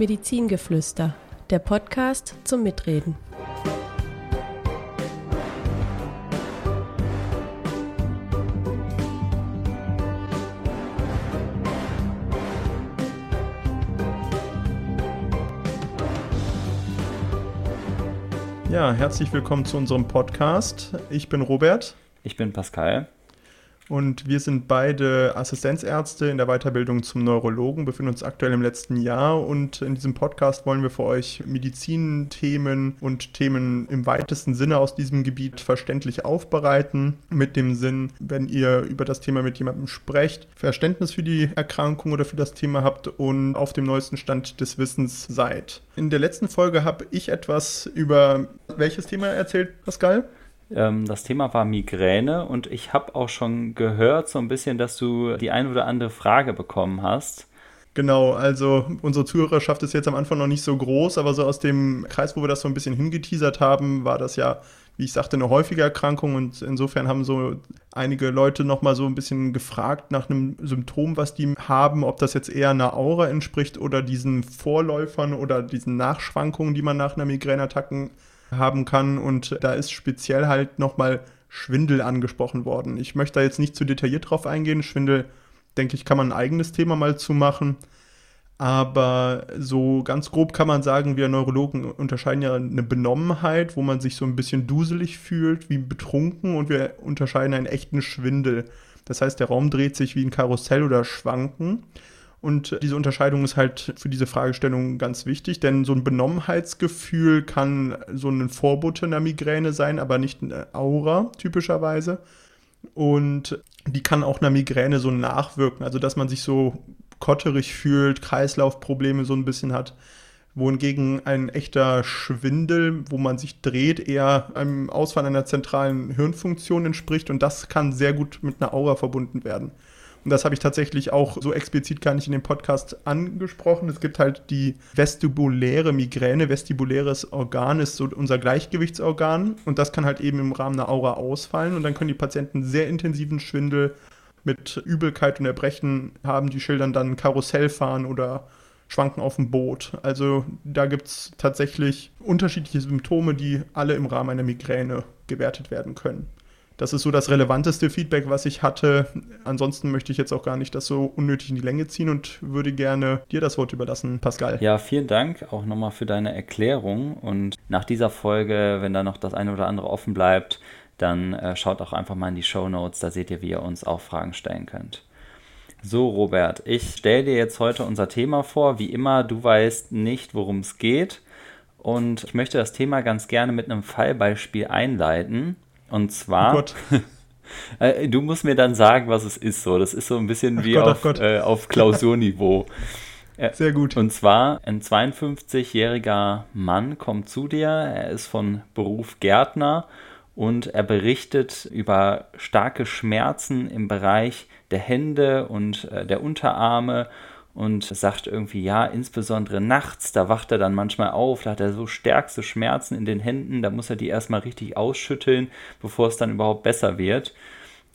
Medizingeflüster, der Podcast zum Mitreden. Ja, herzlich willkommen zu unserem Podcast. Ich bin Robert. Ich bin Pascal. Und wir sind beide Assistenzärzte in der Weiterbildung zum Neurologen, befinden uns aktuell im letzten Jahr und in diesem Podcast wollen wir für euch Medizinthemen und Themen im weitesten Sinne aus diesem Gebiet verständlich aufbereiten, mit dem Sinn, wenn ihr über das Thema mit jemandem sprecht, Verständnis für die Erkrankung oder für das Thema habt und auf dem neuesten Stand des Wissens seid. In der letzten Folge habe ich etwas über welches Thema erzählt, Pascal? Das Thema war Migräne und ich habe auch schon gehört so ein bisschen, dass du die ein oder andere Frage bekommen hast. Genau, also unsere Zuhörerschaft ist jetzt am Anfang noch nicht so groß, aber so aus dem Kreis, wo wir das so ein bisschen hingeteasert haben, war das ja, wie ich sagte, eine häufige Erkrankung und insofern haben so einige Leute nochmal so ein bisschen gefragt nach einem Symptom, was die haben, ob das jetzt eher einer Aura entspricht oder diesen Vorläufern oder diesen Nachschwankungen, die man nach einer Migräneattacke haben kann und da ist speziell halt nochmal Schwindel angesprochen worden. Ich möchte da jetzt nicht zu detailliert drauf eingehen. Schwindel, denke ich, kann man ein eigenes Thema mal zu machen. Aber so ganz grob kann man sagen, wir Neurologen unterscheiden ja eine Benommenheit, wo man sich so ein bisschen duselig fühlt, wie betrunken und wir unterscheiden einen echten Schwindel. Das heißt, der Raum dreht sich wie ein Karussell oder Schwanken. Und diese Unterscheidung ist halt für diese Fragestellung ganz wichtig, denn so ein Benommenheitsgefühl kann so ein Vorbote einer Migräne sein, aber nicht eine Aura typischerweise. Und die kann auch einer Migräne so nachwirken, also dass man sich so kotterig fühlt, Kreislaufprobleme so ein bisschen hat, wohingegen ein echter Schwindel, wo man sich dreht, eher einem Ausfall einer zentralen Hirnfunktion entspricht und das kann sehr gut mit einer Aura verbunden werden. Und das habe ich tatsächlich auch so explizit gar nicht in dem Podcast angesprochen. Es gibt halt die vestibuläre Migräne. Vestibuläres Organ ist so unser Gleichgewichtsorgan. Und das kann halt eben im Rahmen einer Aura ausfallen. Und dann können die Patienten sehr intensiven Schwindel mit Übelkeit und Erbrechen haben. Die schildern dann Karussellfahren oder Schwanken auf dem Boot. Also da gibt es tatsächlich unterschiedliche Symptome, die alle im Rahmen einer Migräne gewertet werden können. Das ist so das relevanteste Feedback, was ich hatte. Ansonsten möchte ich jetzt auch gar nicht das so unnötig in die Länge ziehen und würde gerne dir das Wort überlassen, Pascal. Ja, vielen Dank auch nochmal für deine Erklärung. Und nach dieser Folge, wenn da noch das eine oder andere offen bleibt, dann schaut auch einfach mal in die Shownotes, da seht ihr, wie ihr uns auch Fragen stellen könnt. So, Robert, ich stelle dir jetzt heute unser Thema vor. Wie immer, du weißt nicht, worum es geht. Und ich möchte das Thema ganz gerne mit einem Fallbeispiel einleiten. Und zwar, du musst mir dann sagen, was es ist. So, das ist so ein bisschen wie auf Klausurniveau. Sehr gut. Und zwar, ein 52-jähriger Mann kommt zu dir, er ist von Beruf Gärtner und er berichtet über starke Schmerzen im Bereich der Hände und der Unterarme und sagt irgendwie, ja, insbesondere nachts, da wacht er dann manchmal auf, da hat er so stärkste Schmerzen in den Händen, da muss er die erstmal richtig ausschütteln, bevor es dann überhaupt besser wird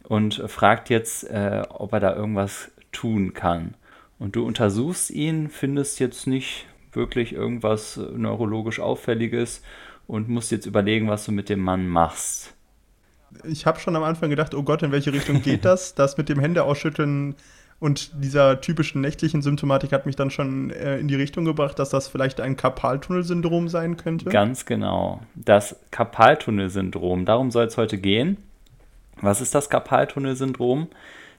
und fragt jetzt, ob er da irgendwas tun kann. Und du untersuchst ihn, findest jetzt nicht wirklich irgendwas neurologisch Auffälliges und musst jetzt überlegen, was du mit dem Mann machst. Ich habe schon am Anfang gedacht, oh Gott, in welche Richtung geht das? Das mit dem Hände ausschütteln und dieser typischen nächtlichen Symptomatik hat mich dann schon in die Richtung gebracht, dass das vielleicht ein Karpaltunnelsyndrom sein könnte. Ganz genau. Das Karpaltunnelsyndrom, darum soll es heute gehen. Was ist das Karpaltunnelsyndrom?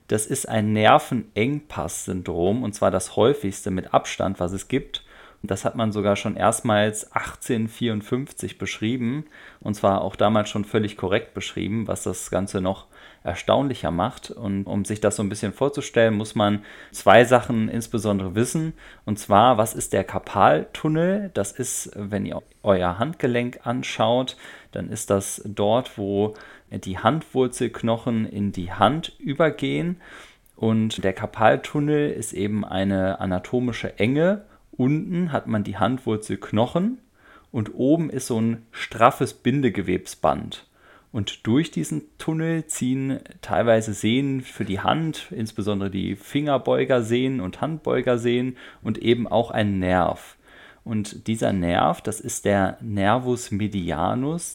Das ist ein Nervenengpasssyndrom und zwar das häufigste mit Abstand, was es gibt. Und das hat man sogar schon erstmals 1854 beschrieben. Und zwar auch damals schon völlig korrekt beschrieben, was das Ganze noch erstaunlicher macht. Und um sich das so ein bisschen vorzustellen, muss man zwei Sachen insbesondere wissen. Und zwar, was ist der Karpaltunnel? Das ist, wenn ihr euer Handgelenk anschaut, dann ist das dort, wo die Handwurzelknochen in die Hand übergehen. Und der Karpaltunnel ist eben eine anatomische Enge. Unten hat man die Handwurzelknochen und oben ist so ein straffes Bindegewebsband. Und durch diesen Tunnel ziehen teilweise Sehnen für die Hand, insbesondere die Fingerbeugersehnen und Handbeugersehnen und eben auch ein Nerv. Und dieser Nerv, das ist der Nervus medianus,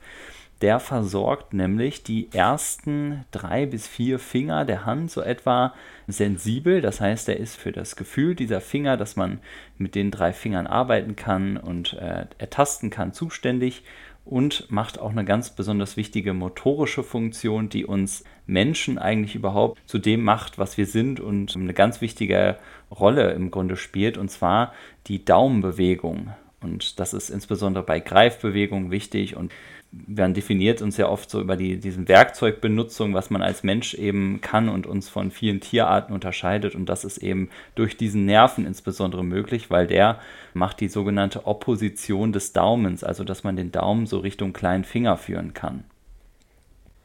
der versorgt nämlich die ersten 3 bis 4 Finger der Hand so etwa sensibel. Das heißt, er ist für das Gefühl dieser Finger, dass man mit den 3 Fingern arbeiten kann und ertasten kann, zuständig und macht auch eine ganz besonders wichtige motorische Funktion, die uns Menschen eigentlich überhaupt zu dem macht, was wir sind und eine ganz wichtige Rolle im Grunde spielt, und zwar die Daumenbewegung. Und das ist insbesondere bei Greifbewegungen wichtig, und man definiert uns ja oft so über diesen Werkzeugbenutzung, was man als Mensch eben kann und uns von vielen Tierarten unterscheidet, und das ist eben durch diesen Nerven insbesondere möglich, weil der macht die sogenannte Opposition des Daumens, also dass man den Daumen so Richtung kleinen Finger führen kann.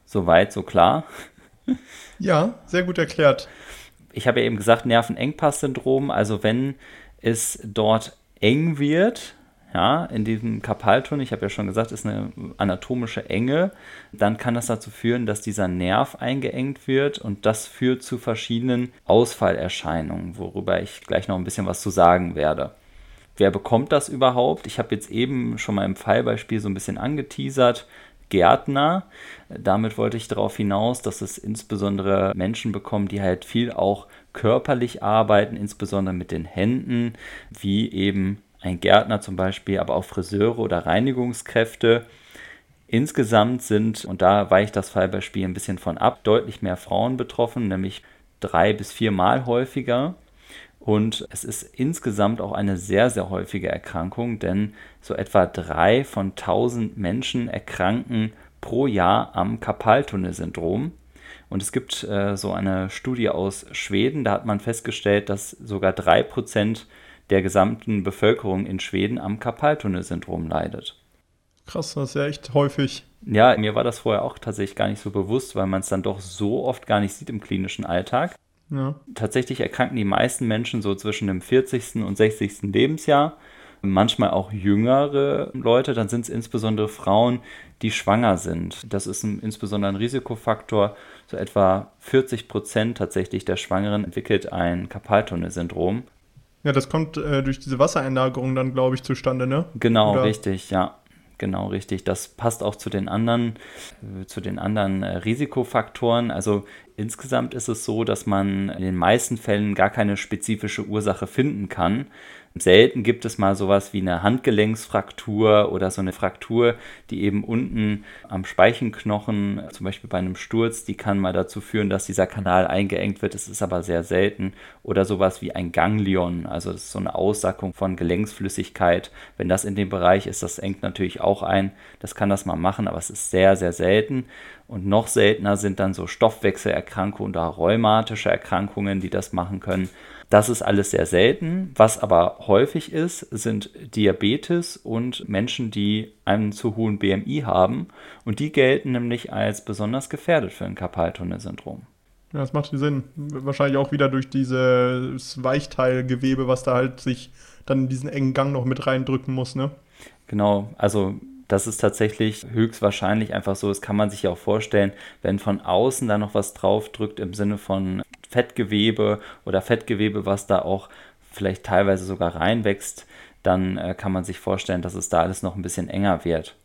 Soweit, so klar? Ja, sehr gut erklärt. Ich habe ja eben gesagt, Nervenengpasssyndrom, also wenn es dort eng wird, ja, in diesem Karpaltunnel, ich habe ja schon gesagt, ist eine anatomische Enge, dann kann das dazu führen, dass dieser Nerv eingeengt wird, und das führt zu verschiedenen Ausfallerscheinungen, worüber ich gleich noch ein bisschen was zu sagen werde. Wer bekommt das überhaupt? Ich habe jetzt eben schon mal im Fallbeispiel so ein bisschen angeteasert, Gärtner. Damit wollte ich darauf hinaus, dass es insbesondere Menschen bekommen, die halt viel auch körperlich arbeiten, insbesondere mit den Händen, wie eben ein Gärtner zum Beispiel, aber auch Friseure oder Reinigungskräfte. Insgesamt sind, und da weicht das Fallbeispiel ein bisschen von ab, deutlich mehr Frauen betroffen, nämlich 3- bis 4-mal häufiger. Und es ist insgesamt auch eine sehr, sehr häufige Erkrankung, denn so etwa 3 von 1000 Menschen erkranken pro Jahr am Karpaltunnelsyndrom. Und es gibt so eine Studie aus Schweden, da hat man festgestellt, dass sogar 3% der gesamten Bevölkerung in Schweden am Karpaltunnelsyndrom leidet. Krass, das ist ja echt häufig. Ja, mir war das vorher auch tatsächlich gar nicht so bewusst, weil man es dann doch so oft gar nicht sieht im klinischen Alltag. Ja. Tatsächlich erkranken die meisten Menschen so zwischen dem 40. und 60. Lebensjahr, manchmal auch jüngere Leute, dann sind es insbesondere Frauen, die schwanger sind. Das ist insbesondere ein Risikofaktor. So etwa 40% tatsächlich der Schwangeren entwickelt ein Karpaltunnelsyndrom. Ja, das kommt durch diese Wassereinlagerung dann, glaube ich, zustande, ne? Genau, oder? Richtig, ja. Genau, richtig. Das passt auch zu den anderen Risikofaktoren. Also insgesamt ist es so, dass man in den meisten Fällen gar keine spezifische Ursache finden kann. Selten gibt es mal sowas wie eine Handgelenksfraktur oder so eine Fraktur, die eben unten am Speichenknochen, zum Beispiel bei einem Sturz, die kann mal dazu führen, dass dieser Kanal eingeengt wird. Es ist aber sehr selten. Oder sowas wie ein Ganglion, also das ist so eine Aussackung von Gelenksflüssigkeit. Wenn das in dem Bereich ist, das engt natürlich auch ein. Das kann das mal machen, aber es ist sehr, sehr selten. Und noch seltener sind dann so Stoffwechselerkrankungen oder rheumatische Erkrankungen, die das machen können. Das ist alles sehr selten. Was aber häufig ist, sind Diabetes und Menschen, die einen zu hohen BMI haben. Und die gelten nämlich als besonders gefährdet für ein Karpaltunnelsyndrom. Ja, das macht Sinn. Wahrscheinlich auch wieder durch dieses Weichteilgewebe, was da halt sich dann in diesen engen Gang noch mit reindrücken muss, ne? Genau, also das ist tatsächlich höchstwahrscheinlich einfach so. Das kann man sich ja auch vorstellen, wenn von außen da noch was draufdrückt im Sinne von Fettgewebe oder Fettgewebe, was da auch vielleicht teilweise sogar reinwächst, dann kann man sich vorstellen, dass es da alles noch ein bisschen enger wird.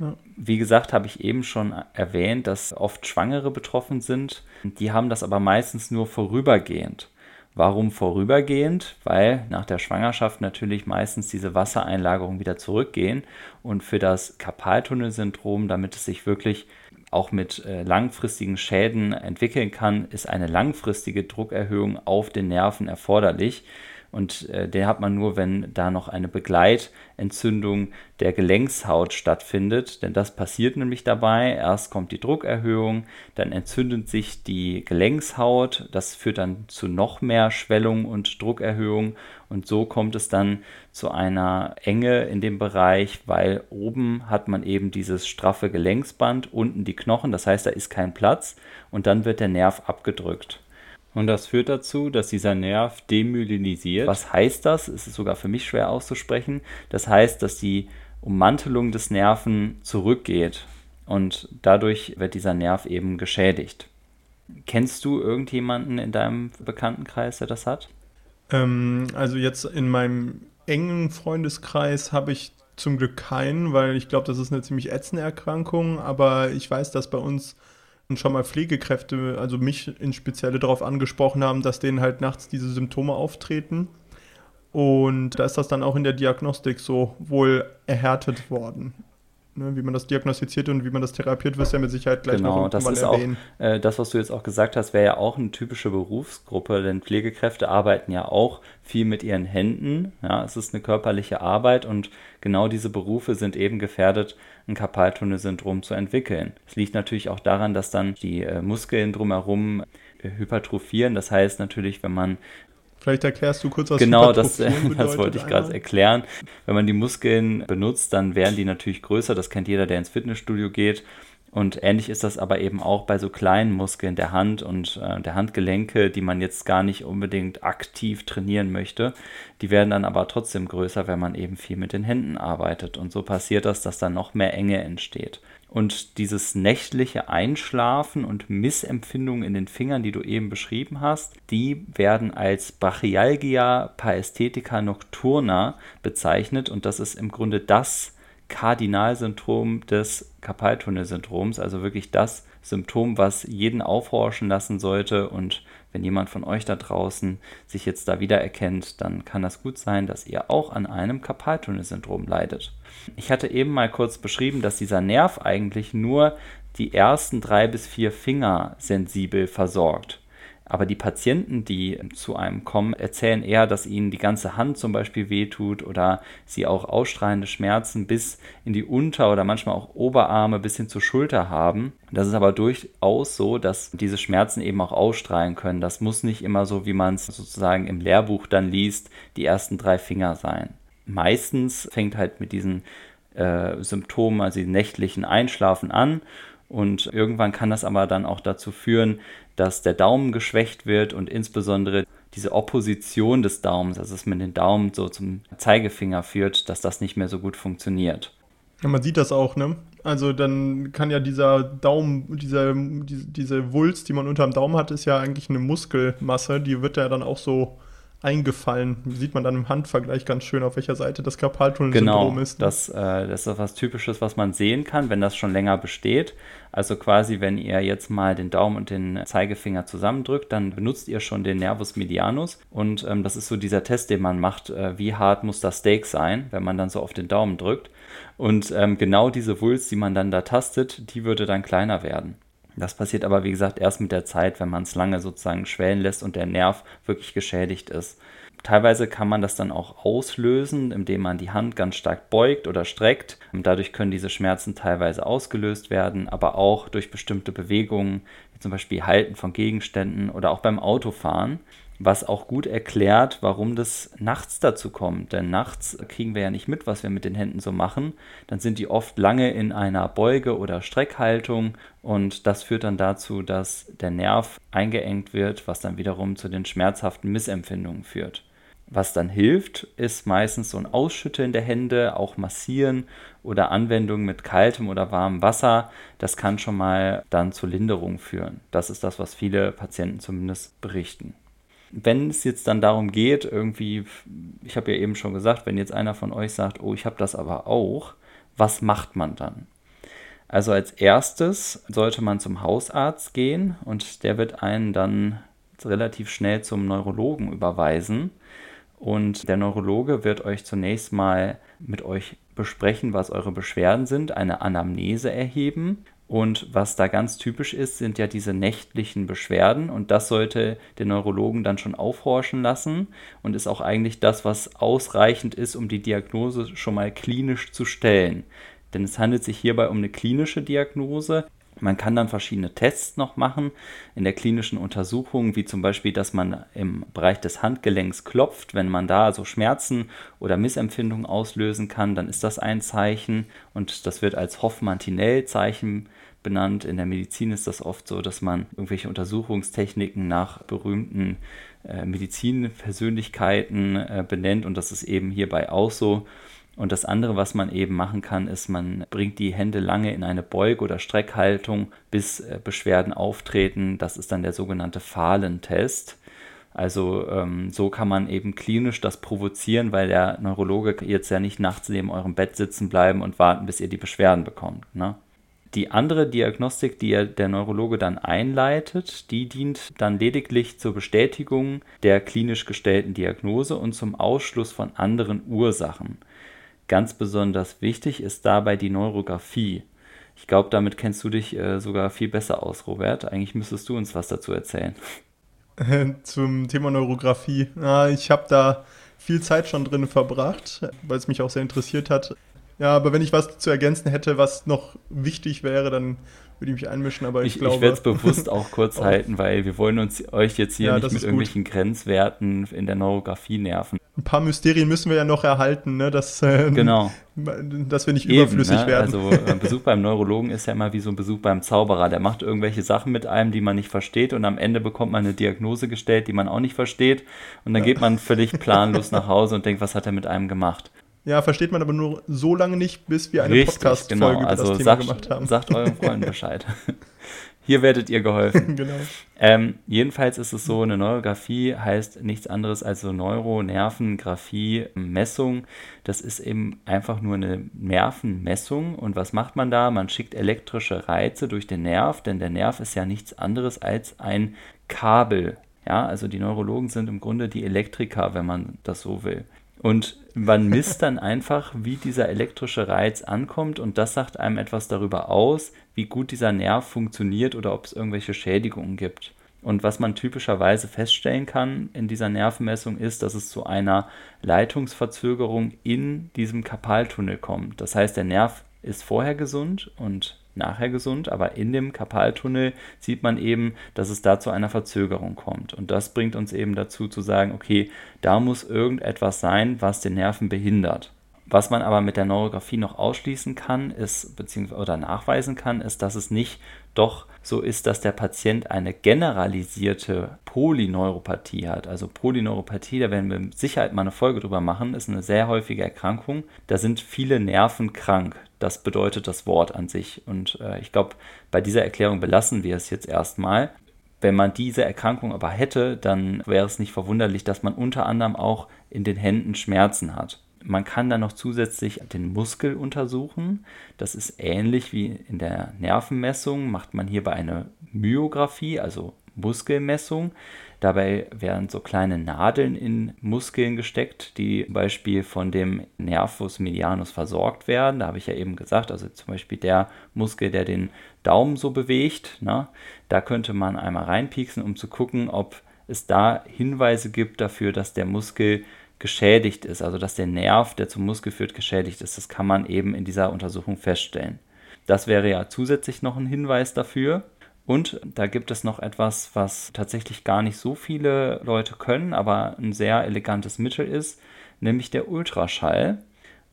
Ja. Wie gesagt, habe ich eben schon erwähnt, dass oft Schwangere betroffen sind. Die haben das aber meistens nur vorübergehend. Warum vorübergehend? Weil nach der Schwangerschaft natürlich meistens diese Wassereinlagerungen wieder zurückgehen, und für das Karpaltunnelsyndrom, damit es sich wirklich auch mit langfristigen Schäden entwickeln kann, ist eine langfristige Druckerhöhung auf den Nerven erforderlich, und den hat man nur, wenn da noch eine Begleitentzündung der Gelenkshaut stattfindet, denn das passiert nämlich dabei. Erst kommt die Druckerhöhung, dann entzündet sich die Gelenkshaut, das führt dann zu noch mehr Schwellung und Druckerhöhung, und so kommt es dann zu einer Enge in dem Bereich, weil oben hat man eben dieses straffe Gelenksband, unten die Knochen, das heißt, da ist kein Platz, und dann wird der Nerv abgedrückt. Und das führt dazu, dass dieser Nerv demyelinisiert. Was heißt das? Es ist sogar für mich schwer auszusprechen. Das heißt, dass die Ummantelung des Nerven zurückgeht, und dadurch wird dieser Nerv eben geschädigt. Kennst du irgendjemanden in deinem Bekanntenkreis, der das hat? Also jetzt in meinem engen Freundeskreis habe ich zum Glück keinen, weil ich glaube, das ist eine ziemlich ätzende Erkrankung. Aber ich weiß, dass bei uns schon mal Pflegekräfte, also mich in Spezielle, darauf angesprochen haben, dass denen halt nachts diese Symptome auftreten. Und da ist das dann auch in der Diagnostik so wohl erhärtet worden. Wie man das diagnostiziert und wie man das therapiert, wirst du ja mit Sicherheit gleich noch mal erwähnen. Genau, das, was du jetzt auch gesagt hast, wäre ja auch eine typische Berufsgruppe, denn Pflegekräfte arbeiten ja auch viel mit ihren Händen. Ja, es ist eine körperliche Arbeit und genau diese Berufe sind eben gefährdet, ein Karpaltunnelsyndrom zu entwickeln. Es liegt natürlich auch daran, dass dann die Muskeln drumherum hypertrophieren. Das heißt natürlich, wenn man Vielleicht erklärst du kurz, was Hypertrophien bedeutet. Genau, das wollte ich gerade erklären. Wenn man die Muskeln benutzt, dann werden die natürlich größer. Das kennt jeder, der ins Fitnessstudio geht. Und ähnlich ist das aber eben auch bei so kleinen Muskeln der Hand und der Handgelenke, die man jetzt gar nicht unbedingt aktiv trainieren möchte. Die werden dann aber trotzdem größer, wenn man eben viel mit den Händen arbeitet. Und so passiert das, dass dann noch mehr Enge entsteht. Und dieses nächtliche Einschlafen und Missempfindungen in den Fingern, die du eben beschrieben hast, die werden als Brachialgia paesthetica nocturna bezeichnet. Und das ist im Grunde das Kardinalsymptom des Karpaltunnelsyndroms, also wirklich das Symptom, was jeden aufhorchen lassen sollte. Und wenn jemand von euch da draußen sich jetzt da wiedererkennt, dann kann das gut sein, dass ihr auch an einem Karpaltunnelsyndrom leidet. Ich hatte eben mal kurz beschrieben, dass dieser Nerv eigentlich nur die ersten 3 bis 4 Finger sensibel versorgt. Aber die Patienten, die zu einem kommen, erzählen eher, dass ihnen die ganze Hand zum Beispiel wehtut oder sie auch ausstrahlende Schmerzen bis in die Unter- oder manchmal auch Oberarme bis hin zur Schulter haben. Das ist aber durchaus so, dass diese Schmerzen eben auch ausstrahlen können. Das muss nicht immer so, wie man es sozusagen im Lehrbuch dann liest, die ersten 3 Finger sein. Meistens fängt halt mit diesen Symptomen, also die nächtlichen Einschlafen an. Und irgendwann kann das aber dann auch dazu führen, dass der Daumen geschwächt wird und insbesondere diese Opposition des Daumens, also dass man den Daumen so zum Zeigefinger führt, dass das nicht mehr so gut funktioniert. Ja, man sieht das auch, ne? Also dann kann ja dieser Daumen, diese Wulst, die man unterm Daumen hat, ist ja eigentlich eine Muskelmasse, die wird ja dann auch so eingefallen. Sieht man dann im Handvergleich ganz schön, auf welcher Seite das Karpaltunnelsyndrom ist. Genau, das ist was Typisches, was man sehen kann, wenn das schon länger besteht. Also quasi, wenn ihr jetzt mal den Daumen und den Zeigefinger zusammendrückt, dann benutzt ihr schon den Nervus medianus. Und das ist so dieser Test, den man macht, wie hart muss das Steak sein, wenn man dann so auf den Daumen drückt. Und genau diese Wulst, die man dann da tastet, die würde dann kleiner werden. Das passiert aber, wie gesagt, erst mit der Zeit, wenn man es lange sozusagen schwellen lässt und der Nerv wirklich geschädigt ist. Teilweise kann man das dann auch auslösen, indem man die Hand ganz stark beugt oder streckt. Und dadurch können diese Schmerzen teilweise ausgelöst werden, aber auch durch bestimmte Bewegungen, wie zum Beispiel Halten von Gegenständen oder auch beim Autofahren. Was auch gut erklärt, warum das nachts dazu kommt. Denn nachts kriegen wir ja nicht mit, was wir mit den Händen so machen. Dann sind die oft lange in einer Beuge- oder Streckhaltung und das führt dann dazu, dass der Nerv eingeengt wird, was dann wiederum zu den schmerzhaften Missempfindungen führt. Was dann hilft, ist meistens so ein Ausschütteln der Hände, auch Massieren oder Anwendung mit kaltem oder warmem Wasser. Das kann schon mal dann zur Linderung führen. Das ist das, was viele Patienten zumindest berichten. Wenn es jetzt dann darum geht, irgendwie, ich habe ja eben schon gesagt, wenn jetzt einer von euch sagt, oh, ich habe das aber auch, was macht man dann? Also als erstes sollte man zum Hausarzt gehen und der wird einen dann relativ schnell zum Neurologen überweisen. Und der Neurologe wird euch zunächst mal mit euch besprechen, was eure Beschwerden sind, eine Anamnese erheben. Und was da ganz typisch ist, sind ja diese nächtlichen Beschwerden und das sollte den Neurologen dann schon aufhorchen lassen und ist auch eigentlich das, was ausreichend ist, um die Diagnose schon mal klinisch zu stellen. Denn es handelt sich hierbei um eine klinische Diagnose. Man kann dann verschiedene Tests noch machen in der klinischen Untersuchung, wie zum Beispiel, dass man im Bereich des Handgelenks klopft. Wenn man da so Schmerzen oder Missempfindungen auslösen kann, dann ist das ein Zeichen und das wird als Hoffmann-Tinel-Zeichen benannt. In der Medizin ist das oft so, dass man irgendwelche Untersuchungstechniken nach berühmten Medizinpersönlichkeiten benennt und das ist eben hierbei auch so. Und das andere, was man eben machen kann, ist, man bringt die Hände lange in eine Beug- oder Streckhaltung, bis Beschwerden auftreten. Das ist dann der sogenannte Fahlentest. Also so kann man eben klinisch das provozieren, weil der Neurologe jetzt ja nicht nachts neben eurem Bett sitzen bleiben und warten, bis ihr die Beschwerden bekommt, ne? Die andere Diagnostik, die der Neurologe dann einleitet, die dient dann lediglich zur Bestätigung der klinisch gestellten Diagnose und zum Ausschluss von anderen Ursachen. Ganz besonders wichtig ist dabei die Neurografie. Ich glaube, damit kennst du dich sogar viel besser aus, Robert. Eigentlich müsstest du uns was dazu erzählen. Zum Thema Neurografie. Ja, ich habe da viel Zeit schon drin verbracht, weil es mich auch sehr interessiert hat. Ja, aber wenn ich was zu ergänzen hätte, was noch wichtig wäre, dann würde ich mich einmischen, aber ich glaube... Ich werde es bewusst auch kurz halten, weil wir wollen euch jetzt hier nicht mit irgendwelchen Grenzwerten in der Neurografie nerven. Ein paar Mysterien müssen wir ja noch erhalten, ne? Dass wir nicht überflüssig werden. Also ein Besuch beim Neurologen ist ja immer wie so ein Besuch beim Zauberer. Der macht irgendwelche Sachen mit einem, die man nicht versteht, und am Ende bekommt man eine Diagnose gestellt, die man auch nicht versteht, und dann geht man völlig planlos nach Hause und denkt, was hat er mit einem gemacht? Ja, versteht man aber nur so lange nicht, bis wir eine Podcast-Folge über das Thema gemacht haben. Sagt euren Freunden Bescheid. Hier werdet ihr geholfen. Genau. Jedenfalls ist es so, eine Neurografie heißt nichts anderes als so Neuro-, Nerven-, Graphie-, Messung. Das ist eben einfach nur eine Nervenmessung. Und was macht man da? Man schickt elektrische Reize durch den Nerv, denn der Nerv ist ja nichts anderes als ein Kabel. Ja, also die Neurologen sind im Grunde die Elektriker, wenn man das so will. Und man misst dann einfach, wie dieser elektrische Reiz ankommt, und das sagt einem etwas darüber aus, wie gut dieser Nerv funktioniert oder ob es irgendwelche Schädigungen gibt. Und was man typischerweise feststellen kann in dieser Nervenmessung ist, dass es zu einer Leitungsverzögerung in diesem Karpaltunnel kommt. Das heißt, der Nerv ist vorher gesund und nachher gesund, aber in dem Karpaltunnel sieht man eben, dass es da zu einer Verzögerung kommt. Und das bringt uns eben dazu zu sagen, okay, da muss irgendetwas sein, was den Nerven behindert. Was man aber mit der Neurografie noch ausschließen kann, ist, beziehungsweise oder nachweisen kann, ist, dass es nicht doch so ist, dass der Patient eine generalisierte Polyneuropathie hat. Also Polyneuropathie, da werden wir mit Sicherheit mal eine Folge drüber machen, ist eine sehr häufige Erkrankung. Da sind viele Nerven krank. Das bedeutet das Wort an sich. Und ich glaube, bei dieser Erklärung belassen wir es jetzt erstmal. Wenn man diese Erkrankung aber hätte, dann wäre es nicht verwunderlich, dass man unter anderem auch in den Händen Schmerzen hat. Man kann dann noch zusätzlich den Muskel untersuchen. Das ist ähnlich wie in der Nervenmessung, macht man hierbei eine Myographie, also Muskelmessung. Dabei werden so kleine Nadeln in Muskeln gesteckt, die zum Beispiel von dem Nervus medianus versorgt werden. Da habe ich ja eben gesagt, also zum Beispiel der Muskel, der den Daumen so bewegt, ne? Da könnte man einmal reinpieksen, um zu gucken, ob es da Hinweise gibt dafür, dass der Muskel geschädigt ist, also dass der Nerv, der zum Muskel führt, geschädigt ist. Das kann man eben in dieser Untersuchung feststellen. Das wäre ja zusätzlich noch ein Hinweis dafür. Und da gibt es noch etwas, was tatsächlich gar nicht so viele Leute können, aber ein sehr elegantes Mittel ist, nämlich der Ultraschall.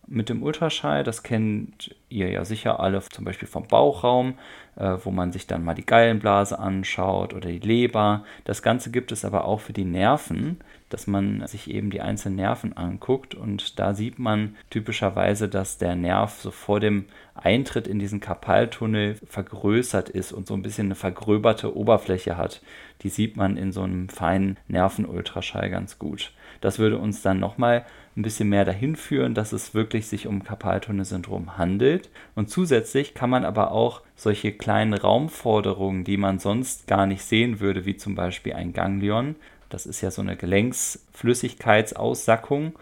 Mit dem Ultraschall, das kennt ihr ja sicher alle, zum Beispiel vom Bauchraum, wo man sich dann mal die Gallenblase anschaut oder die Leber. Das Ganze gibt es aber auch für die Nerven, dass man sich eben die einzelnen Nerven anguckt. Und da sieht man typischerweise, dass der Nerv so vor dem Eintritt in diesen Karpaltunnel vergrößert ist und so ein bisschen eine vergröberte Oberfläche hat. Die sieht man in so einem feinen Nervenultraschall ganz gut. Das würde uns dann nochmal ein bisschen mehr dahin führen, dass es wirklich sich um Karpaltunnelsyndrom handelt. Und zusätzlich kann man aber auch solche kleinen Raumforderungen, die man sonst gar nicht sehen würde, wie zum Beispiel ein Ganglion, das ist ja so eine Gelenksflüssigkeitsaussackung,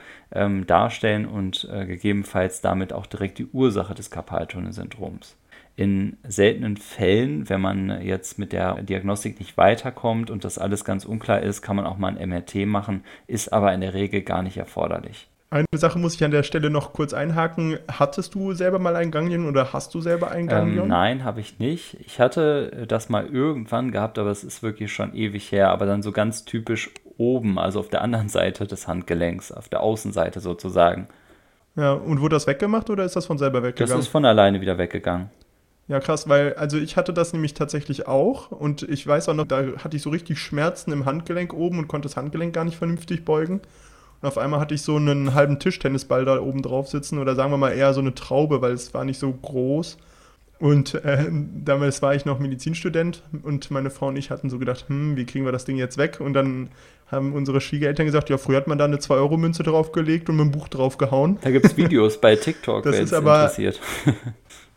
darstellen und gegebenenfalls damit auch direkt die Ursache des Karpaltunnelsyndroms. In seltenen Fällen, wenn man jetzt mit der Diagnostik nicht weiterkommt und das alles ganz unklar ist, kann man auch mal ein MRT machen, ist aber in der Regel gar nicht erforderlich. Eine Sache muss ich an der Stelle noch kurz einhaken. Hattest du selber mal ein Ganglion oder hast du selber ein Ganglion? Nein, habe ich nicht. Ich hatte das mal irgendwann gehabt, aber es ist wirklich schon ewig her, aber dann so ganz typisch oben, also auf der anderen Seite des Handgelenks, auf der Außenseite sozusagen. Ja, und wurde das weggemacht oder ist das von selber weggegangen? Das ist von alleine wieder weggegangen. Ja, krass, weil also ich hatte das nämlich tatsächlich auch und ich weiß auch noch, da hatte ich so richtig Schmerzen im Handgelenk oben und konnte das Handgelenk gar nicht vernünftig beugen. Und auf einmal hatte ich so einen halben Tischtennisball da oben drauf sitzen oder sagen wir mal eher so eine Traube, weil es war nicht so groß. Und damals war ich noch Medizinstudent und meine Frau und ich hatten so gedacht, wie kriegen wir das Ding jetzt weg? Und dann haben unsere Schwiegereltern gesagt, ja, früher hat man da eine 2-Euro-Münze draufgelegt und mit einem Buch draufgehauen. Da gibt es Videos bei TikTok, wer es interessiert.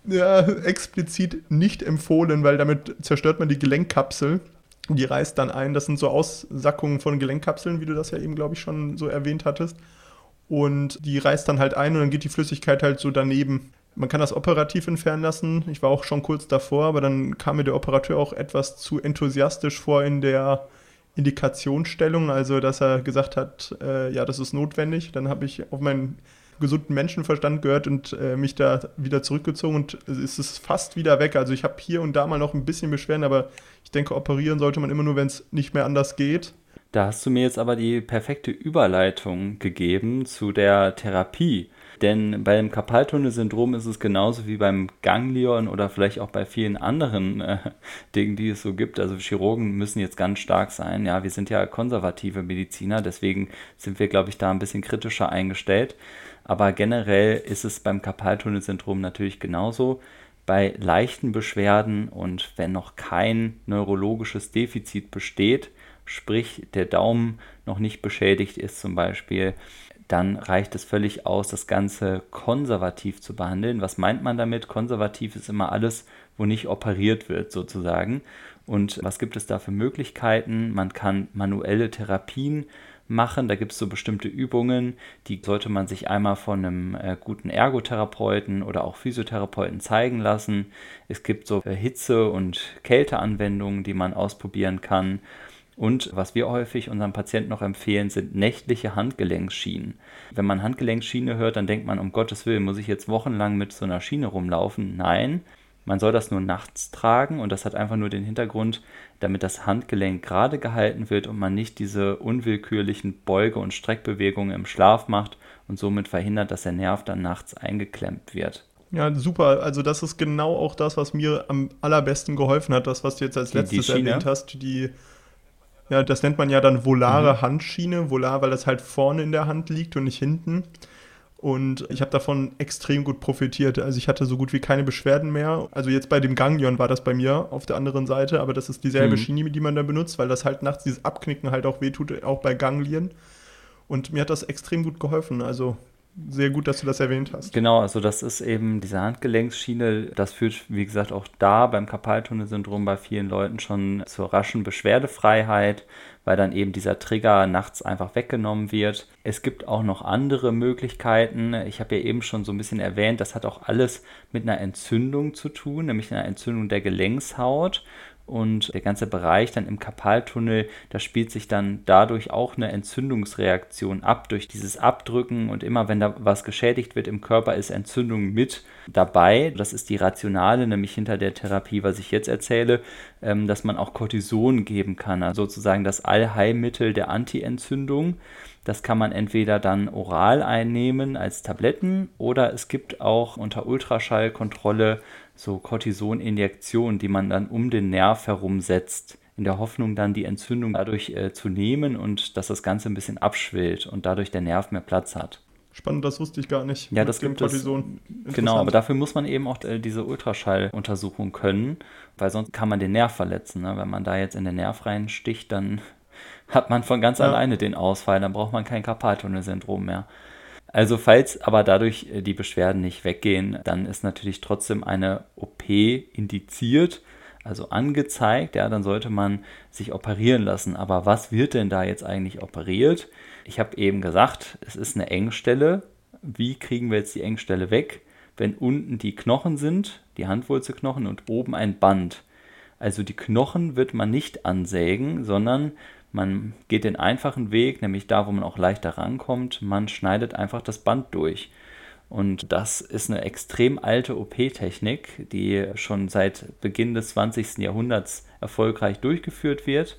Ja, explizit nicht empfohlen, weil damit zerstört man die Gelenkkapsel. Die reißt dann ein. Das sind so Aussackungen von Gelenkkapseln, wie du das ja eben, glaube ich, schon so erwähnt hattest. Und die reißt dann halt ein und dann geht die Flüssigkeit halt so daneben. Man kann das operativ entfernen lassen. Ich war auch schon kurz davor, aber dann kam mir der Operateur auch etwas zu enthusiastisch vor in der Indikationsstellung. Also, dass er gesagt hat, ja, das ist notwendig. Dann habe ich auf meinen gesunden Menschenverstand gehört und mich da wieder zurückgezogen und es ist fast wieder weg. Also ich habe hier und da mal noch ein bisschen Beschwerden, aber ich denke, operieren sollte man immer nur, wenn es nicht mehr anders geht. Da hast du mir jetzt aber die perfekte Überleitung gegeben zu der Therapie. Denn beim Karpaltunnelsyndrom ist es genauso wie beim Ganglion oder vielleicht auch bei vielen anderen Dingen, die es so gibt. Also Chirurgen müssen jetzt ganz stark sein. Ja, wir sind ja konservative Mediziner, deswegen sind wir, glaube ich, da ein bisschen kritischer eingestellt. Aber generell ist es beim Karpaltunnelsyndrom natürlich genauso. Bei leichten Beschwerden und wenn noch kein neurologisches Defizit besteht, sprich der Daumen noch nicht beschädigt ist zum Beispiel, dann reicht es völlig aus, das Ganze konservativ zu behandeln. Was meint man damit? Konservativ ist immer alles, wo nicht operiert wird sozusagen. Und was gibt es da für Möglichkeiten? Man kann manuelle Therapien machen. Da gibt es so bestimmte Übungen, die sollte man sich einmal von einem guten Ergotherapeuten oder auch Physiotherapeuten zeigen lassen. Es gibt so Hitze- und Kälteanwendungen, die man ausprobieren kann. Und was wir häufig unseren Patienten noch empfehlen, sind nächtliche Handgelenksschienen. Wenn man Handgelenkschiene hört, dann denkt man, um Gottes Willen, muss ich jetzt wochenlang mit so einer Schiene rumlaufen? Nein, man soll das nur nachts tragen und das hat einfach nur den Hintergrund, damit das Handgelenk gerade gehalten wird und man nicht diese unwillkürlichen Beuge- und Streckbewegungen im Schlaf macht und somit verhindert, dass der Nerv dann nachts eingeklemmt wird. Ja, super. Also das ist genau auch das, was mir am allerbesten geholfen hat. Das, was du jetzt als letztes erwähnt hast, ja, das nennt man ja dann volare Handschiene, volar, weil das halt vorne in der Hand liegt und nicht hinten. Und ich habe davon extrem gut profitiert. Also ich hatte so gut wie keine Beschwerden mehr. Also jetzt bei dem Ganglion war das bei mir auf der anderen Seite, aber das ist dieselbe Schiene, die man da benutzt, weil das halt nachts dieses Abknicken halt auch wehtut, auch bei Ganglien. Und mir hat das extrem gut geholfen, also sehr gut, dass du das erwähnt hast. Genau, also das ist eben diese Handgelenksschiene, das führt, wie gesagt, auch da beim Karpaltunnelsyndrom bei vielen Leuten schon zur raschen Beschwerdefreiheit, weil dann eben dieser Trigger nachts einfach weggenommen wird. Es gibt auch noch andere Möglichkeiten. Ich habe ja eben schon so ein bisschen erwähnt, das hat auch alles mit einer Entzündung zu tun, nämlich einer Entzündung der Gelenkshaut. Und der ganze Bereich dann im Karpaltunnel, da spielt sich dann dadurch auch eine Entzündungsreaktion ab, durch dieses Abdrücken. Und immer wenn da was geschädigt wird im Körper, ist Entzündung mit dabei. Das ist die Rationale, nämlich hinter der Therapie, was ich jetzt erzähle, dass man auch Cortison geben kann, also sozusagen das Allheilmittel der Anti-Entzündung. Das kann man entweder dann oral einnehmen als Tabletten oder es gibt auch unter Ultraschallkontrolle so Cortison-Injektionen, die man dann um den Nerv herum setzt, in der Hoffnung dann die Entzündung dadurch zu nehmen und dass das Ganze ein bisschen abschwillt und dadurch der Nerv mehr Platz hat. Spannend, das wusste ich gar nicht. Ja, das gibt es. Genau, aber dafür muss man eben auch diese Ultraschalluntersuchung können, weil sonst kann man den Nerv verletzen. Ne? Wenn man da jetzt in den Nerv reinsticht, dann hat man von ganz alleine den Ausfall, dann braucht man kein Karpaltunnelsyndrom mehr. Also falls aber dadurch die Beschwerden nicht weggehen, dann ist natürlich trotzdem eine OP indiziert, also angezeigt, ja, dann sollte man sich operieren lassen. Aber was wird denn da jetzt eigentlich operiert? Ich habe eben gesagt, es ist eine Engstelle. Wie kriegen wir jetzt die Engstelle weg? Wenn unten die Knochen sind, die Handwurzelknochen und oben ein Band. Also die Knochen wird man nicht ansägen, sondern man geht den einfachen Weg, nämlich da, wo man auch leichter rankommt. Man schneidet einfach das Band durch. Und das ist eine extrem alte OP-Technik, die schon seit Beginn des 20. Jahrhunderts erfolgreich durchgeführt wird.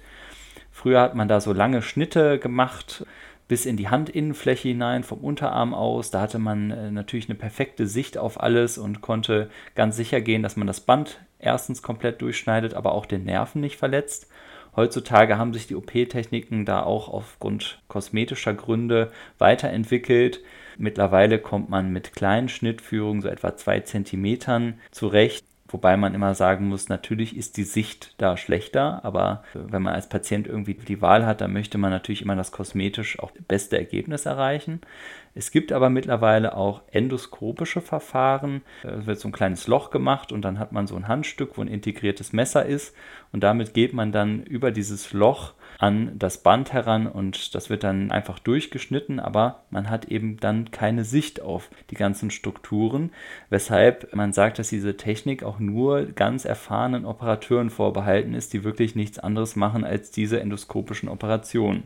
Früher hat man da so lange Schnitte gemacht, bis in die Handinnenfläche hinein, vom Unterarm aus. Da hatte man natürlich eine perfekte Sicht auf alles und konnte ganz sicher gehen, dass man das Band erstens komplett durchschneidet, aber auch den Nerven nicht verletzt. Heutzutage haben sich die OP-Techniken da auch aufgrund kosmetischer Gründe weiterentwickelt. Mittlerweile kommt man mit kleinen Schnittführungen, so etwa 2 Zentimetern, zurecht, Wobei man immer sagen muss, natürlich ist die Sicht da schlechter, aber wenn man als Patient irgendwie die Wahl hat, dann möchte man natürlich immer das kosmetisch auch beste Ergebnis erreichen. Es gibt aber mittlerweile auch endoskopische Verfahren. Da wird so ein kleines Loch gemacht und dann hat man so ein Handstück, wo ein integriertes Messer ist. Und damit geht man dann über dieses Loch an das Band heran und das wird dann einfach durchgeschnitten, aber man hat eben dann keine Sicht auf die ganzen Strukturen, weshalb man sagt, dass diese Technik auch nur ganz erfahrenen Operateuren vorbehalten ist, die wirklich nichts anderes machen als diese endoskopischen Operationen.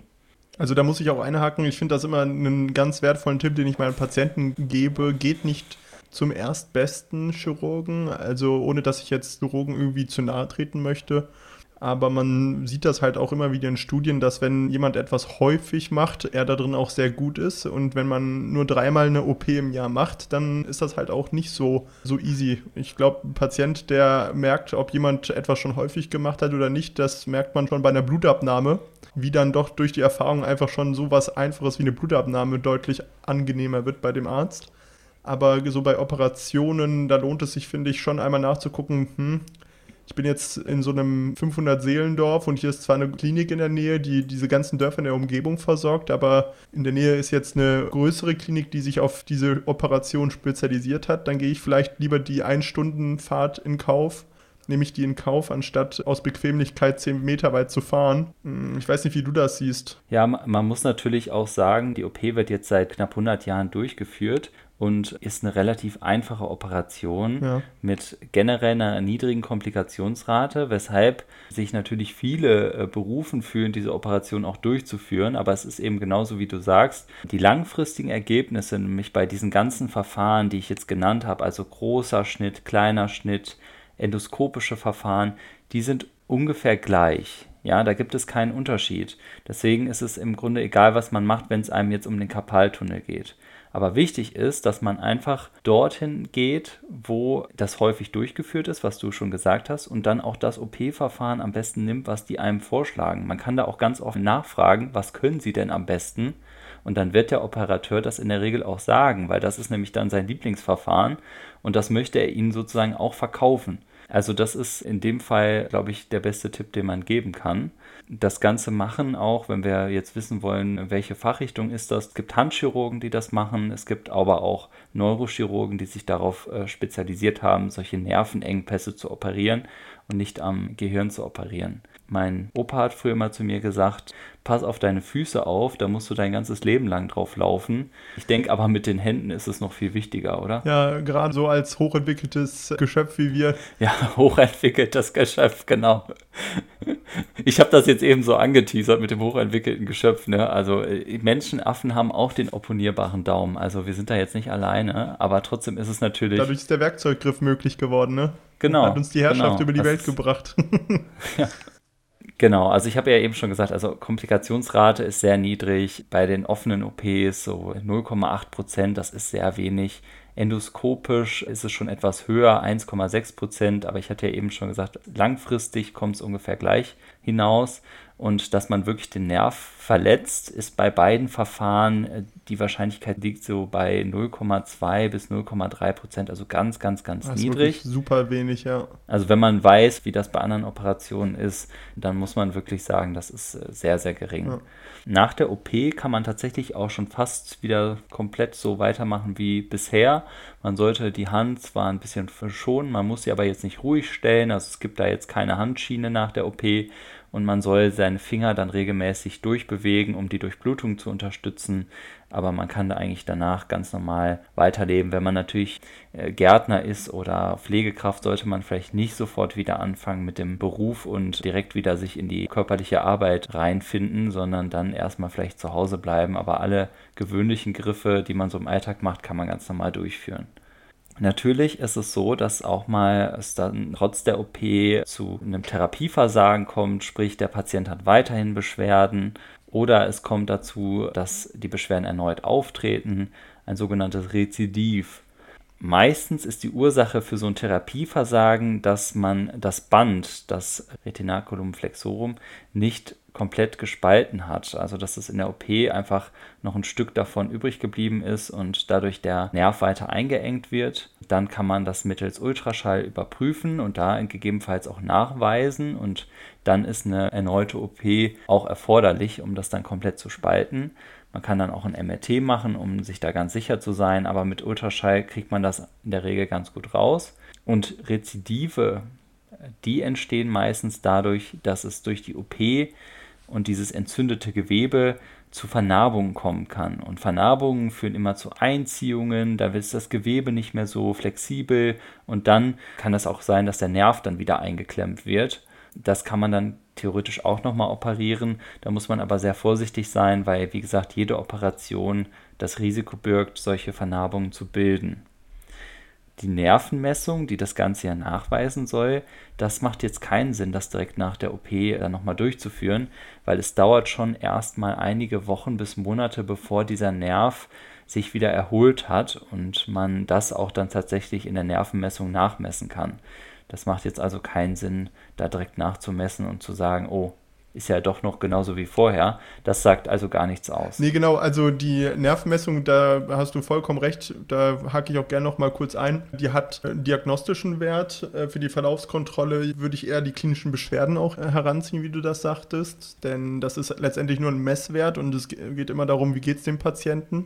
Also da muss ich auch einhaken, ich finde das immer einen ganz wertvollen Tipp, den ich meinen Patienten gebe, geht nicht zum erstbesten Chirurgen, also ohne dass ich jetzt Chirurgen irgendwie zu nahe treten möchte. Aber man sieht das halt auch immer wieder in Studien, dass wenn jemand etwas häufig macht, er da drin auch sehr gut ist. Und wenn man nur 3-mal eine OP im Jahr macht, dann ist das halt auch nicht so easy. Ich glaube, ein Patient, der merkt, ob jemand etwas schon häufig gemacht hat oder nicht, das merkt man schon bei einer Blutabnahme, wie dann doch durch die Erfahrung einfach schon so was Einfaches wie eine Blutabnahme deutlich angenehmer wird bei dem Arzt. Aber so bei Operationen, da lohnt es sich, finde ich, schon einmal nachzugucken, ich bin jetzt in so einem 500-Seelendorf und hier ist zwar eine Klinik in der Nähe, die diese ganzen Dörfer in der Umgebung versorgt, aber in der Nähe ist jetzt eine größere Klinik, die sich auf diese Operation spezialisiert hat. Dann gehe ich vielleicht lieber die 1-Stunden-Fahrt in Kauf, nehme ich die in Kauf, anstatt aus Bequemlichkeit 10 Meter weit zu fahren. Ich weiß nicht, wie du das siehst. Ja, man muss natürlich auch sagen, die OP wird jetzt seit knapp 100 Jahren durchgeführt. Und ist eine relativ einfache Operation mit generell einer niedrigen Komplikationsrate, weshalb sich natürlich viele berufen fühlen, diese Operation auch durchzuführen. Aber es ist eben genauso, wie du sagst, die langfristigen Ergebnisse, nämlich bei diesen ganzen Verfahren, die ich jetzt genannt habe, also großer Schnitt, kleiner Schnitt, endoskopische Verfahren, die sind ungefähr gleich. Ja, da gibt es keinen Unterschied. Deswegen ist es im Grunde egal, was man macht, wenn es einem jetzt um den Karpaltunnel geht. Aber wichtig ist, dass man einfach dorthin geht, wo das häufig durchgeführt ist, was du schon gesagt hast, und dann auch das OP-Verfahren am besten nimmt, was die einem vorschlagen. Man kann da auch ganz offen nachfragen, was können sie denn am besten? Und dann wird der Operateur das in der Regel auch sagen, weil das ist nämlich dann sein Lieblingsverfahren und das möchte er ihnen sozusagen auch verkaufen. Also das ist in dem Fall, glaube ich, der beste Tipp, den man geben kann. Das Ganze machen auch, wenn wir jetzt wissen wollen, welche Fachrichtung ist das. Es gibt Handchirurgen, die das machen. Es gibt aber auch Neurochirurgen, die sich darauf spezialisiert haben, solche Nervenengpässe zu operieren und nicht am Gehirn zu operieren. Mein Opa hat früher mal zu mir gesagt, pass auf deine Füße auf, da musst du dein ganzes Leben lang drauf laufen. Ich denke aber, mit den Händen ist es noch viel wichtiger, oder? Ja, gerade so als hochentwickeltes Geschöpf wie wir. Ja, hochentwickeltes Geschöpf, genau. Ich habe das jetzt eben so angeteasert mit dem hochentwickelten Geschöpf, ne? Also Menschenaffen haben auch den opponierbaren Daumen, also wir sind da jetzt nicht alleine, aber trotzdem ist es natürlich... Dadurch ist der Werkzeuggriff möglich geworden, ne? Genau. Hat uns die Herrschaft über die Welt gebracht. Ja. Genau, also ich habe ja eben schon gesagt, also Komplikationsrate ist sehr niedrig, bei den offenen OPs so 0,8%, das ist sehr wenig. Endoskopisch ist es schon etwas höher, 1,6%, aber ich hatte ja eben schon gesagt, langfristig kommt es ungefähr gleich hinaus. Und dass man wirklich den Nerv verletzt, ist bei beiden Verfahren, die Wahrscheinlichkeit liegt so bei 0,2 bis 0,3%, also ganz, ganz, ganz niedrig. Super wenig, ja. Also wenn man weiß, wie das bei anderen Operationen ist, dann muss man wirklich sagen, das ist sehr, sehr gering. Ja. Nach der OP kann man tatsächlich auch schon fast wieder komplett so weitermachen wie bisher. Man sollte die Hand zwar ein bisschen schonen, man muss sie aber jetzt nicht ruhig stellen, also es gibt da jetzt keine Handschiene nach der OP. Und man soll seine Finger dann regelmäßig durchbewegen, um die Durchblutung zu unterstützen. Aber man kann da eigentlich danach ganz normal weiterleben. Wenn man natürlich Gärtner ist oder Pflegekraft, sollte man vielleicht nicht sofort wieder anfangen mit dem Beruf und direkt wieder sich in die körperliche Arbeit reinfinden, sondern dann erstmal vielleicht zu Hause bleiben. Aber alle gewöhnlichen Griffe, die man so im Alltag macht, kann man ganz normal durchführen. Natürlich ist es so, dass auch mal es dann trotz der OP zu einem Therapieversagen kommt, sprich der Patient hat weiterhin Beschwerden oder es kommt dazu, dass die Beschwerden erneut auftreten, ein sogenanntes Rezidiv. Meistens ist die Ursache für so ein Therapieversagen, dass man das Band, das Retinaculum flexorum, nicht komplett gespalten hat. Also dass es in der OP einfach noch ein Stück davon übrig geblieben ist und dadurch der Nerv weiter eingeengt wird. Dann kann man das mittels Ultraschall überprüfen und da gegebenenfalls auch nachweisen. Und dann ist eine erneute OP auch erforderlich, um das dann komplett zu spalten. Man kann dann auch ein MRT machen, um sich da ganz sicher zu sein. Aber mit Ultraschall kriegt man das in der Regel ganz gut raus. Und Rezidive, die entstehen meistens dadurch, dass es durch die OP und dieses entzündete Gewebe zu Vernarbungen kommen kann. Und Vernarbungen führen immer zu Einziehungen, da ist das Gewebe nicht mehr so flexibel und dann kann es auch sein, dass der Nerv dann wieder eingeklemmt wird. Das kann man dann theoretisch auch nochmal operieren. Da muss man aber sehr vorsichtig sein, weil, wie gesagt, jede Operation das Risiko birgt, solche Vernarbungen zu bilden. Die Nervenmessung, die das Ganze ja nachweisen soll, das macht jetzt keinen Sinn, das direkt nach der OP dann nochmal durchzuführen, weil es dauert schon erstmal einige Wochen bis Monate, bevor dieser Nerv sich wieder erholt hat und man das auch dann tatsächlich in der Nervenmessung nachmessen kann. Das macht jetzt also keinen Sinn, da direkt nachzumessen und zu sagen, oh, ist ja doch noch genauso wie vorher. Das sagt also gar nichts aus. Nee, genau, also die Nervenmessung, da hast du vollkommen recht, da hake ich auch gerne noch mal kurz ein. Die hat einen diagnostischen Wert. Für die Verlaufskontrolle würde ich eher die klinischen Beschwerden auch heranziehen, wie du das sagtest, denn das ist letztendlich nur ein Messwert und es geht immer darum, wie geht es dem Patienten.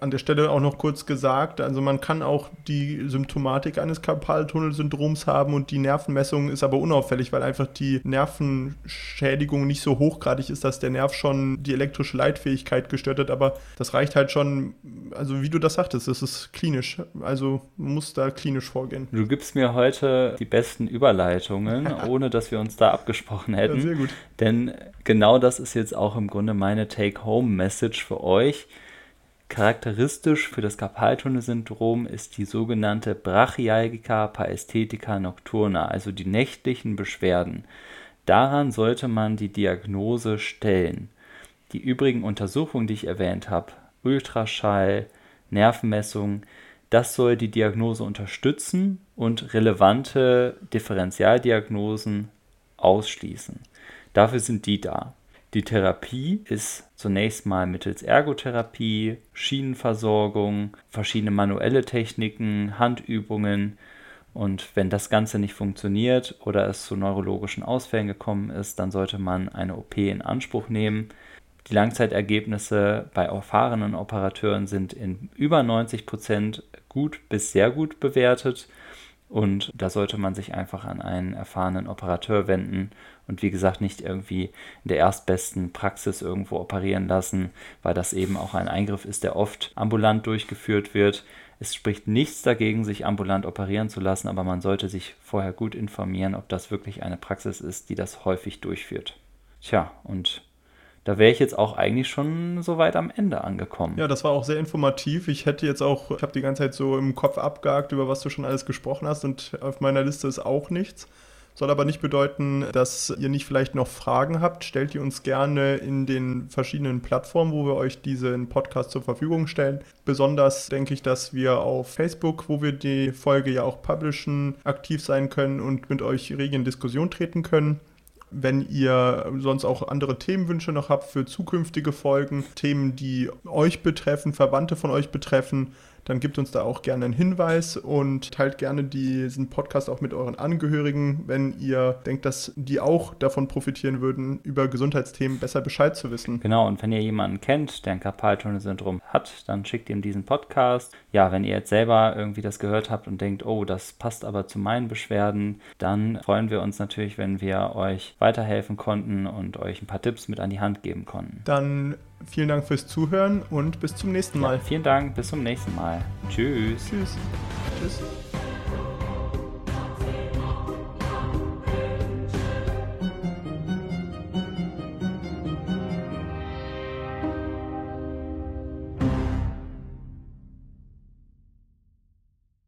An der Stelle auch noch kurz gesagt, also man kann auch die Symptomatik eines Karpaltunnelsyndroms haben und die Nervenmessung ist aber unauffällig, weil einfach die Nervenschädigung nicht so hochgradig ist, dass der Nerv schon die elektrische Leitfähigkeit gestört hat, aber das reicht halt schon, also wie du das sagtest, das ist klinisch, also man muss da klinisch vorgehen. Du gibst mir heute die besten Überleitungen, ohne dass wir uns da abgesprochen hätten, ja, sehr gut. Denn genau das ist jetzt auch im Grunde meine Take-Home-Message für euch. Charakteristisch für das Karpaltunnelsyndrom ist die sogenannte Brachialgica Paesthetica Nocturna, also die nächtlichen Beschwerden. Daran sollte man die Diagnose stellen. Die übrigen Untersuchungen, die ich erwähnt habe, Ultraschall, Nervenmessung, das soll die Diagnose unterstützen und relevante Differentialdiagnosen ausschließen. Dafür sind die da. Die Therapie ist zunächst mal mittels Ergotherapie, Schienenversorgung, verschiedene manuelle Techniken, Handübungen. Und wenn das Ganze nicht funktioniert oder es zu neurologischen Ausfällen gekommen ist, dann sollte man eine OP in Anspruch nehmen. Die Langzeitergebnisse bei erfahrenen Operateuren sind in über 90% gut bis sehr gut bewertet. Und da sollte man sich einfach an einen erfahrenen Operateur wenden und wie gesagt nicht irgendwie in der erstbesten Praxis irgendwo operieren lassen, weil das eben auch ein Eingriff ist, der oft ambulant durchgeführt wird. Es spricht nichts dagegen, sich ambulant operieren zu lassen, aber man sollte sich vorher gut informieren, ob das wirklich eine Praxis ist, die das häufig durchführt. Tja, und da wäre ich jetzt auch eigentlich schon so weit am Ende angekommen. Ja, das war auch sehr informativ. Ich habe die ganze Zeit so im Kopf abgehakt, über was du schon alles gesprochen hast und auf meiner Liste ist auch nichts. Soll aber nicht bedeuten, dass ihr nicht vielleicht noch Fragen habt. Stellt die uns gerne in den verschiedenen Plattformen, wo wir euch diesen Podcast zur Verfügung stellen. Besonders denke ich, dass wir auf Facebook, wo wir die Folge ja auch publishen, aktiv sein können und mit euch rege in Diskussion treten können. Wenn ihr sonst auch andere Themenwünsche noch habt für zukünftige Folgen, Themen, die euch betreffen, Verwandte von euch betreffen, dann gebt uns da auch gerne einen Hinweis und teilt gerne diesen Podcast auch mit euren Angehörigen, wenn ihr denkt, dass die auch davon profitieren würden, über Gesundheitsthemen besser Bescheid zu wissen. Genau, und wenn ihr jemanden kennt, der ein Karpaltunnelsyndrom hat, dann schickt ihm diesen Podcast. Ja, wenn ihr jetzt selber irgendwie das gehört habt und denkt, oh, das passt aber zu meinen Beschwerden, dann freuen wir uns natürlich, wenn wir euch weiterhelfen konnten und euch ein paar Tipps mit an die Hand geben konnten. Dann vielen Dank fürs Zuhören und bis zum nächsten Mal. Ja, vielen Dank, bis zum nächsten Mal. Tschüss. Tschüss.